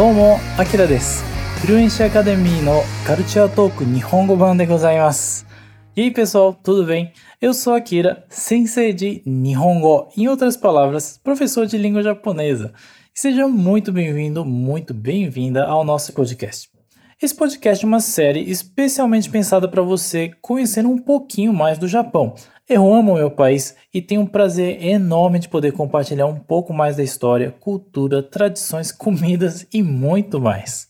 どうも、Akiraです。フルエンシアアカデミーのカルチャートーク日本語版でございます。E aí, pessoal, tudo bem? Eu sou Akira, sensei de Nihongo, em outras palavras, professor de língua japonesa. Seja muito bem-vindo, muito bem-vinda ao nosso podcast. Esse podcast é uma série especialmente pensada para você conhecer um pouquinho mais do Japão. Eu amo o meu país e tenho um prazer enorme de poder compartilhar um pouco mais da história, cultura, tradições, comidas e muito mais.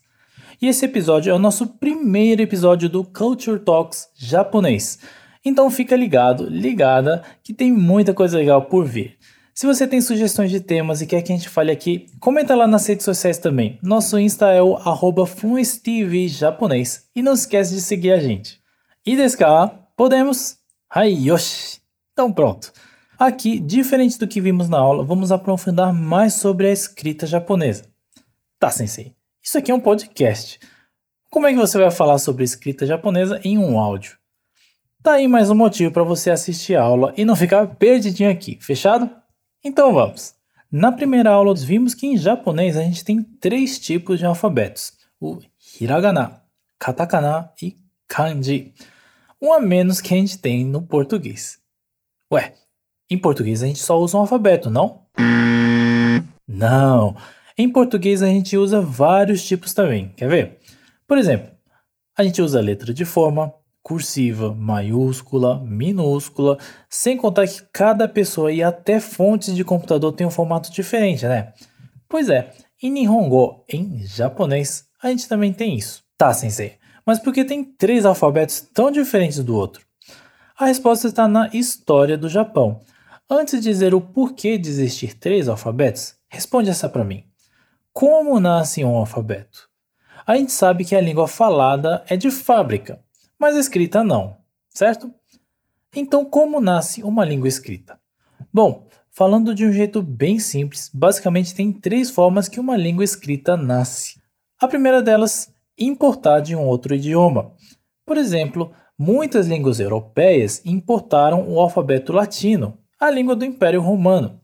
E esse episódio é o nosso primeiro episódio do Culture Talks japonês. Então fica ligado, ligada, que tem muita coisa legal por vir. Se você tem sugestões de temas e quer que a gente fale aqui, comenta lá nas redes sociais também. Nosso Insta é o @FUNSTVJaponês e não esquece de seguir a gente. E desse cá, podemos? Ai, yoshi! Então pronto. Aqui, diferente do que vimos na aula, vamos aprofundar mais sobre a escrita japonesa. Tá, sensei, isso aqui é um podcast. Como é que você vai falar sobre escrita japonesa em um áudio? Tá aí mais um motivo para você assistir a aula e não ficar perdidinho aqui, fechado? Então vamos! Na primeira aula vimos que em japonês a gente tem 3 tipos de alfabetos. O hiragana, katakana e kanji. Um a menos que a gente tem no português. Ué, em português a gente só usa um alfabeto, não? Não! Em português a gente usa vários tipos também, quer ver? Por exemplo, a gente usa letra de forma, cursiva, maiúscula, minúscula, sem contar que cada pessoa e até fontes de computador tem um formato diferente, né? Pois é, em Nihongo, em japonês, a gente também tem isso. Tá, sensei, mas por que tem 3 alfabetos tão diferentes do outro? A resposta está na história do Japão. Antes de dizer o porquê de existir 3 alfabetos, responde essa para mim. Como nasce um alfabeto? A gente sabe que a língua falada é de fábrica, mas escrita não, certo? Então, como nasce uma língua escrita? Bom, falando de um jeito bem simples, basicamente tem 3 formas que uma língua escrita nasce. A primeira delas, importar de um outro idioma. Por exemplo, muitas línguas europeias importaram o alfabeto latino, a língua do Império Romano.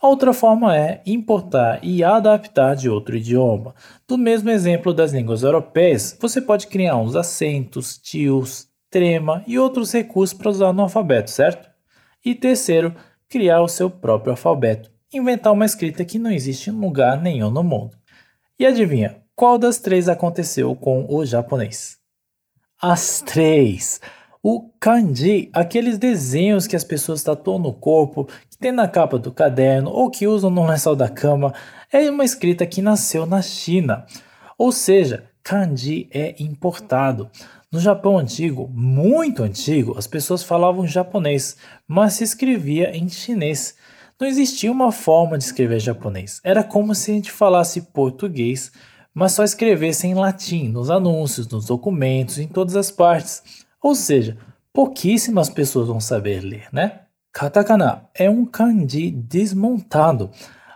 A outra forma é importar e adaptar de outro idioma. Do mesmo exemplo das línguas europeias, você pode criar uns acentos, tios, trema e outros recursos para usar no alfabeto, certo? E terceiro, criar o seu próprio alfabeto. Inventar uma escrita que não existe em lugar nenhum no mundo. E adivinha, qual das 3 aconteceu com o japonês? As 3! O kanji, aqueles desenhos que as pessoas tatuam no corpo, que tem na capa do caderno ou que usam no lençol da cama, é uma escrita que nasceu na China. Ou seja, kanji é importado. No Japão antigo, muito antigo, as pessoas falavam japonês, mas se escrevia em chinês. Não existia uma forma de escrever japonês. Era como se a gente falasse português, mas só escrevesse em latim, nos anúncios, nos documentos, em todas as partes. Ou seja, pouquíssimas pessoas vão saber ler, né? Katakana é um kanji desmontado.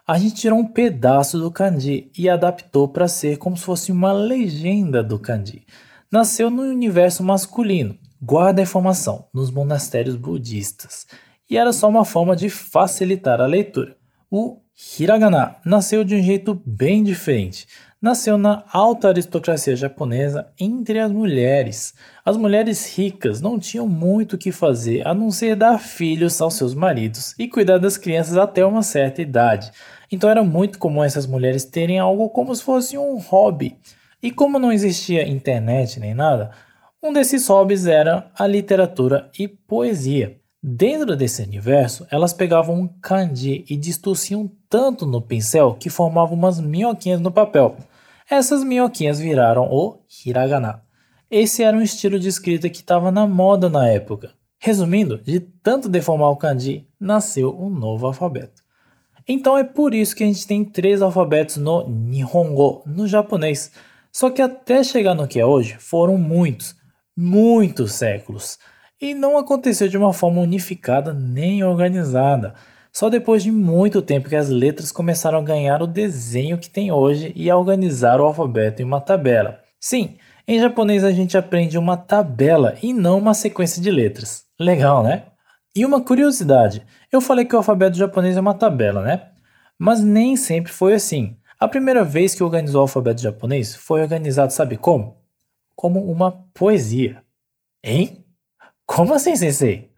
A gente tirou um pedaço do kanji e adaptou para ser como se fosse uma legenda do kanji. Nasceu no universo masculino, guarda a informação, nos monastérios budistas. E era só uma forma de facilitar a leitura. O hiragana nasceu de um jeito bem diferente. Nasceu na alta aristocracia japonesa entre as mulheres. As mulheres ricas não tinham muito o que fazer a não ser dar filhos aos seus maridos e cuidar das crianças até uma certa idade. Então era muito comum essas mulheres terem algo como se fosse um hobby. E como não existia internet nem nada, um desses hobbies era a literatura e poesia. Dentro desse universo, elas pegavam um kanji e distorciam tanto no pincel que formavam umas minhoquinhas no papel. Essas minhoquinhas viraram o hiragana. Esse era um estilo de escrita que estava na moda na época. Resumindo, de tanto deformar o kanji, nasceu um novo alfabeto. Então é por isso que a gente tem 3 alfabetos no Nihongo, no japonês. Só que até chegar no que é hoje, foram muitos séculos. E não aconteceu de uma forma unificada nem organizada. Só depois de muito tempo que as letras começaram a ganhar o desenho que tem hoje e a organizar o alfabeto em uma tabela. Sim, em japonês a gente aprende uma tabela e não uma sequência de letras. Legal, né? E uma curiosidade, eu falei que o alfabeto japonês é uma tabela, né? Mas nem sempre foi assim. A primeira vez que organizou o alfabeto japonês foi organizado, sabe como? Como uma poesia. Hein? Como assim, sensei?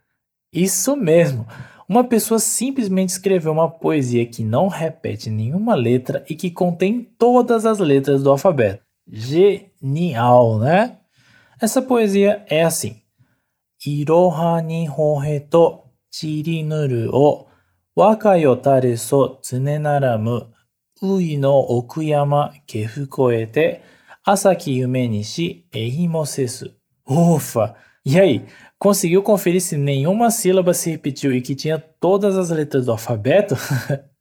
Isso mesmo! Uma pessoa simplesmente escreveu uma poesia que não repete nenhuma letra e que contém todas as letras do alfabeto. Genial, né? Essa poesia é assim. Iroha nihohe to chirinuru o waka yo tare so tsunenaramu ui no okuyama kefukoete asaki yume ni shi ehimosesu. Ufa! E aí, conseguiu conferir se nenhuma sílaba se repetiu e que tinha todas as letras do alfabeto?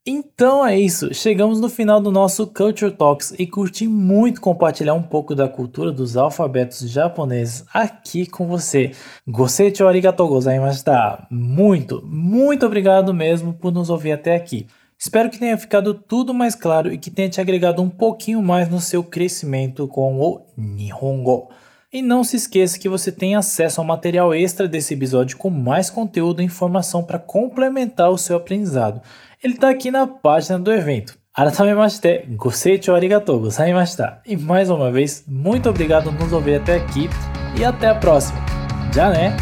Então é isso, chegamos no final do nosso Culture Talks e curti muito compartilhar um pouco da cultura dos alfabetos japoneses aqui com você. Gozeichou arigatou gozaimashita. Muito, muito obrigado mesmo por nos ouvir até aqui. Espero que tenha ficado tudo mais claro e que tenha te agregado um pouquinho mais no seu crescimento com o Nihongo. E não se esqueça que você tem acesso ao material extra desse episódio com mais conteúdo e informação para complementar o seu aprendizado. Ele está aqui na página do evento. Aratamemashite, gozeichou arigatou gozaimashita. E mais uma vez, muito obrigado por nos ouvir até aqui e até a próxima. Já né?